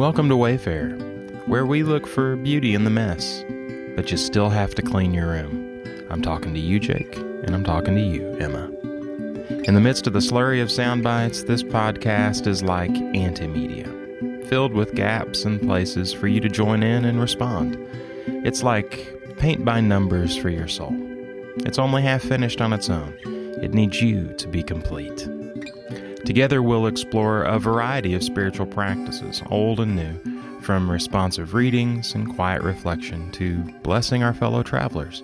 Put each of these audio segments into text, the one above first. Welcome to Wayfarer, where we look for beauty in the mess, but you still have to clean your room. I'm talking to you, Jake, and I'm talking to you, Emma. In the midst of the slurry of sound bites, this podcast is like antimedia, filled with gaps and places for you to join in and respond. It's like paint by numbers for your soul. It's only half finished on its own. It needs you to be complete. Together, we'll explore a variety of spiritual practices, old and new, from responsive readings and quiet reflection to blessing our fellow travelers.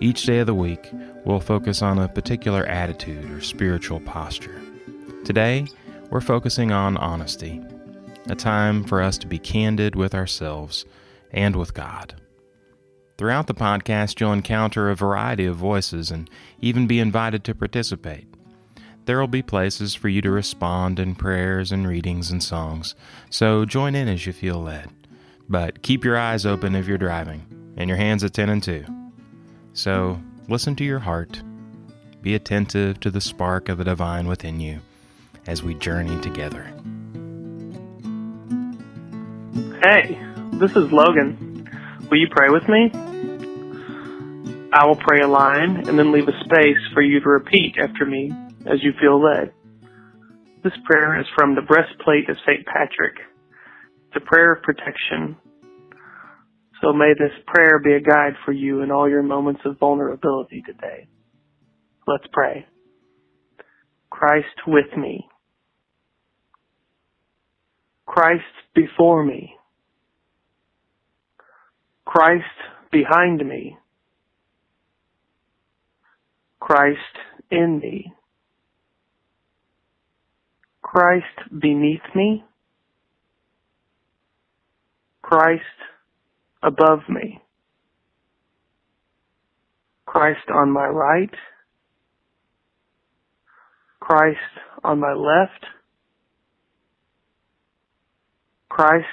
Each day of the week, we'll focus on a particular attitude or spiritual posture. Today, we're focusing on honesty, a time for us to be candid with ourselves and with God. Throughout the podcast, you'll encounter a variety of voices and even be invited to participate. There will be places for you to respond in prayers and readings and songs, so join in as you feel led. But keep your eyes open if you're driving, and your hands at 10 and 2. So listen to your heart. Be attentive to the spark of the divine within you as we journey together. Hey, this is Logan. Will you pray with me? I will pray a line and then leave a space for you to repeat after me as you feel led. This prayer is from the breastplate of St. Patrick. It's a prayer of protection. So may this prayer be a guide for you in all your moments of vulnerability today. Let's pray. Christ with me. Christ before me. Christ behind me. Christ in me. Christ beneath me. Christ above me. Christ on my right. Christ on my left. Christ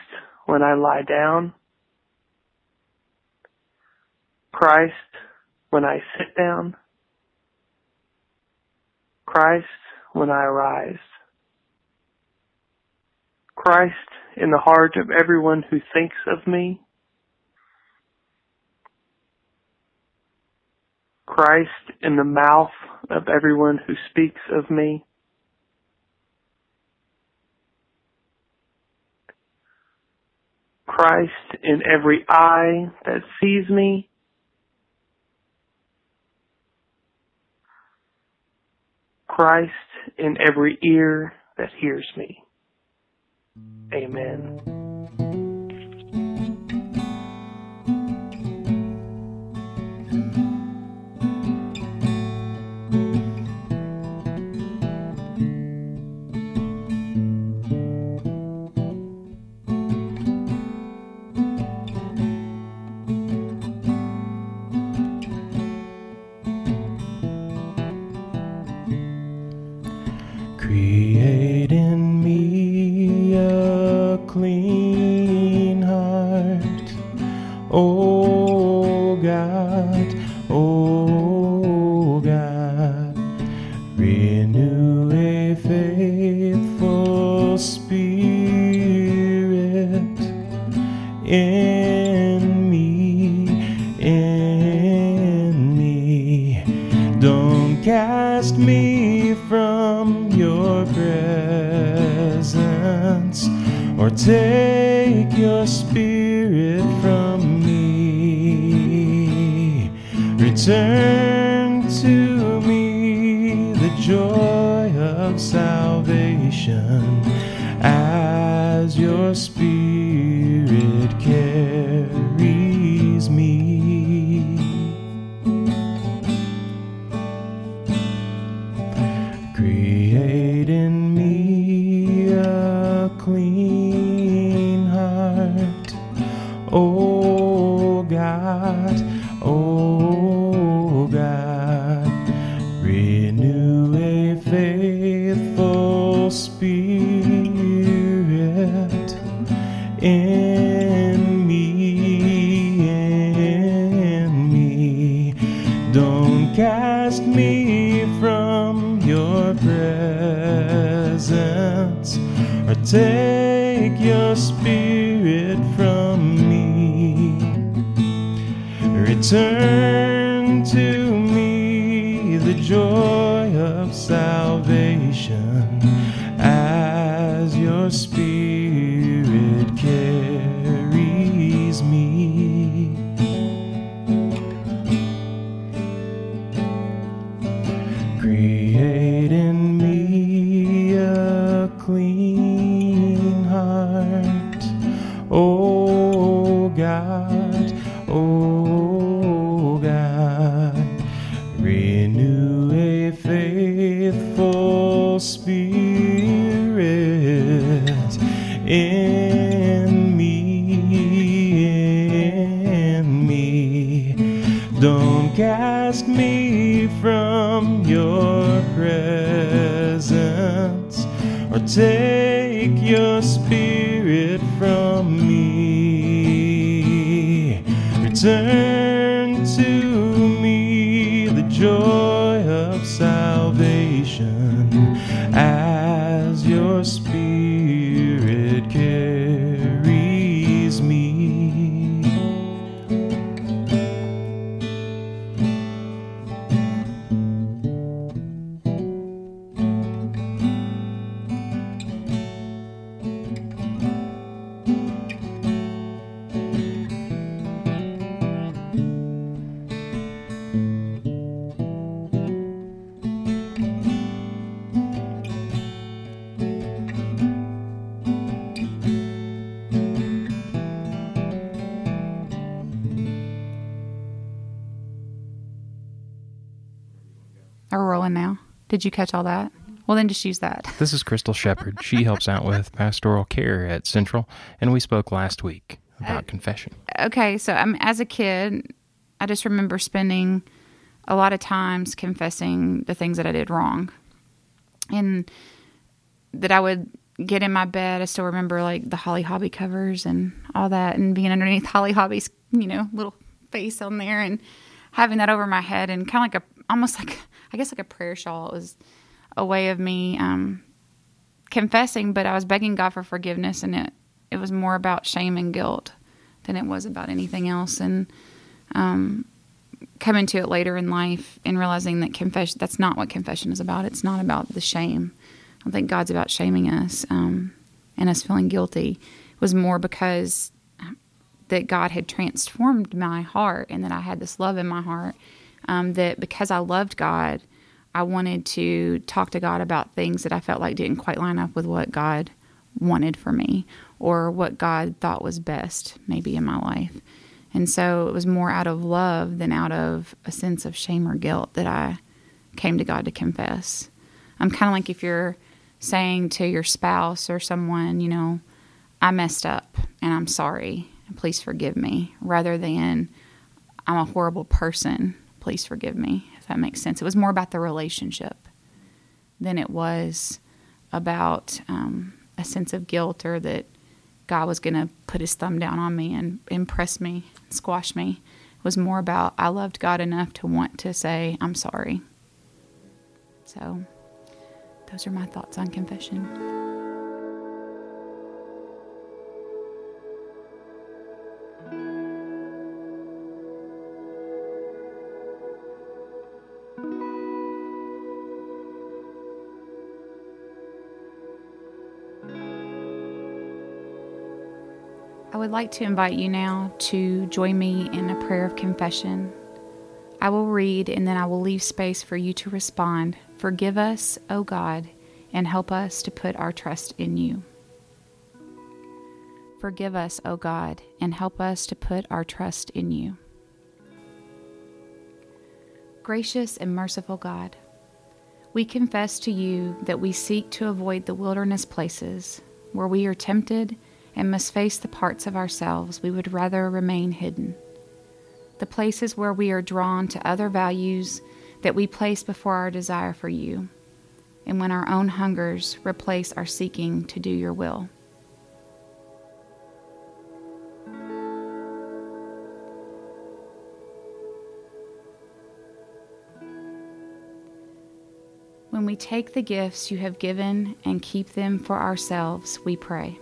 when I lie down. Christ when I sit down. Christ when I rise. Christ in the heart of everyone who thinks of me. Christ in the mouth of everyone who speaks of me. Christ in every eye that sees me. Christ in every ear that hears me. Amen. Create in me a clean heart, O God, renew a faithful spirit in me, don't cast me from your presence, or take your spirit from me. Return to me the joy of salvation as your spirit carries me. Create in me a clean heart, O God, renew a faithful spirit in me, don't cast me from your presence, or take your spirit from me. Return to me the joy of salvation as your spirit carries me. Create in me a clean heart, O God, O God. Renew a faithful spirit in me, in me. Don't cast me from your presence, or take your spirit from me. Return to me the joy of salvation as your spirit carries me. Are we rolling now? Did you catch all that? Well, then just use that. This is Crystal Shepherd. She helps out with pastoral care at Central, and we spoke last week about confession. Okay, so as a kid, I just remember spending a lot of times confessing the things that I did wrong, and that I would get in my bed. I still remember like the Holly Hobby covers and all that, and being underneath Holly Hobby's, little face on there, and having that over my head, and kind of like almost like a prayer shawl. It was a way of me confessing, but I was begging God for forgiveness, and it was more about shame and guilt than it was about anything else. And coming to it later in life and realizing that that's not what confession is about. It's not about the shame. I don't think God's about shaming us and us feeling guilty. It was more because that God had transformed my heart and that I had this love in my heart. That because I loved God, I wanted to talk to God about things that I felt like didn't quite line up with what God wanted for me or what God thought was best maybe in my life. And so it was more out of love than out of a sense of shame or guilt that I came to God to confess. I'm kind of like if you're saying to your spouse or someone, I messed up and I'm sorry, and please forgive me, rather than I'm a horrible person. Please forgive me, if that makes sense. It was more about the relationship than it was about a sense of guilt or that God was going to put his thumb down on me and impress me, squash me. It was more about I loved God enough to want to say, I'm sorry. So those are my thoughts on confession. I would like to invite you now to join me in a prayer of confession. I will read and then I will leave space for you to respond. Forgive us, O God, and help us to put our trust in you. Forgive us, O God, and help us to put our trust in you. Gracious and merciful God, we confess to you that we seek to avoid the wilderness places where we are tempted and must face the parts of ourselves we would rather remain hidden. The places where we are drawn to other values that we place before our desire for you, and when our own hungers replace our seeking to do your will. When we take the gifts you have given and keep them for ourselves, we pray.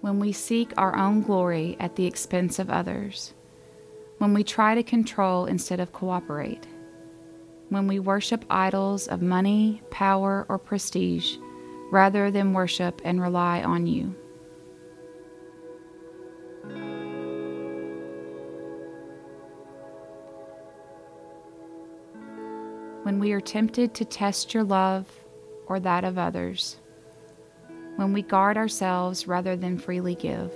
When we seek our own glory at the expense of others, when we try to control instead of cooperate, when we worship idols of money, power, or prestige, rather than worship and rely on you. When we are tempted to test your love or that of others, when we guard ourselves rather than freely give.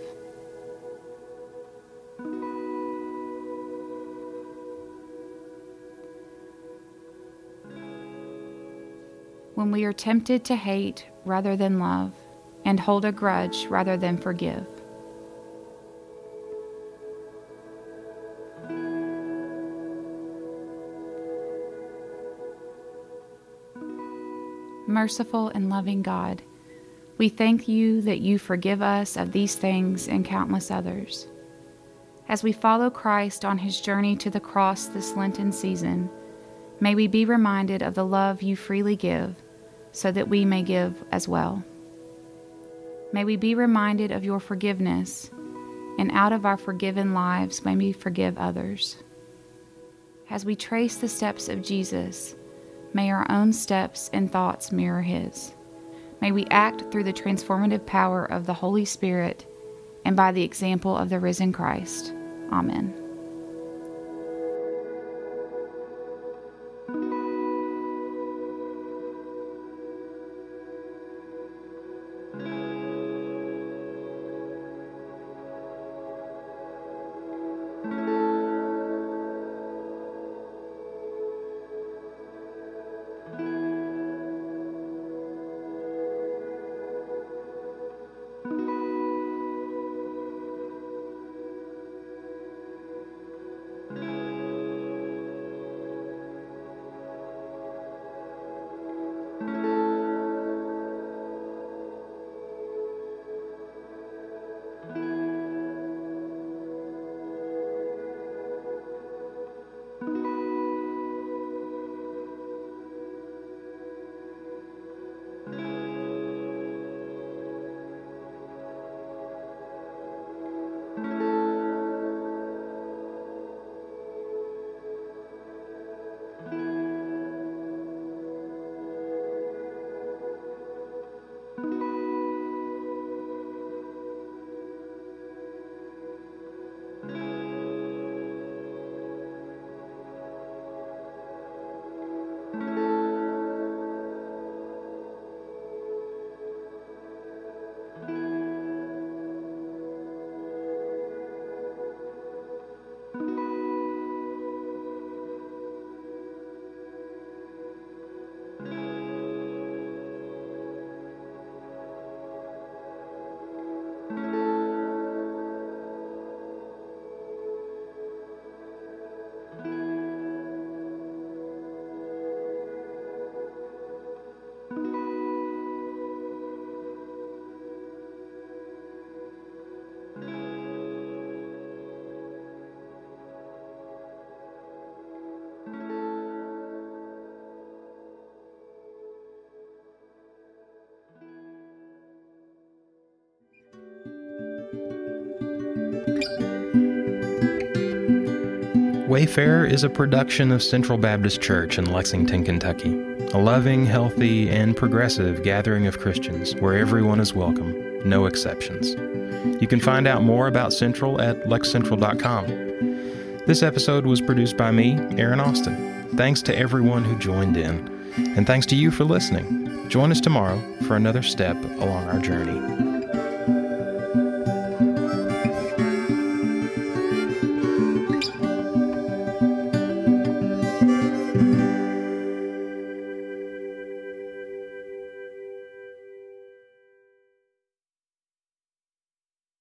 When we are tempted to hate rather than love, and hold a grudge rather than forgive. Merciful and loving God, we thank you that you forgive us of these things and countless others. As we follow Christ on his journey to the cross this Lenten season, may we be reminded of the love you freely give, so that we may give as well. May we be reminded of your forgiveness, and out of our forgiven lives may we forgive others. As we trace the steps of Jesus, may our own steps and thoughts mirror his. May we act through the transformative power of the Holy Spirit and by the example of the risen Christ. Amen. Wayfarer is a production of Central Baptist Church in Lexington, Kentucky, a loving, healthy, and progressive gathering of Christians where everyone is welcome, no exceptions. You can find out more about Central at lexcentral.com. This episode was produced by me, Aaron Austin. Thanks to everyone who joined in, and thanks to you for listening. Join us tomorrow for another step along our journey.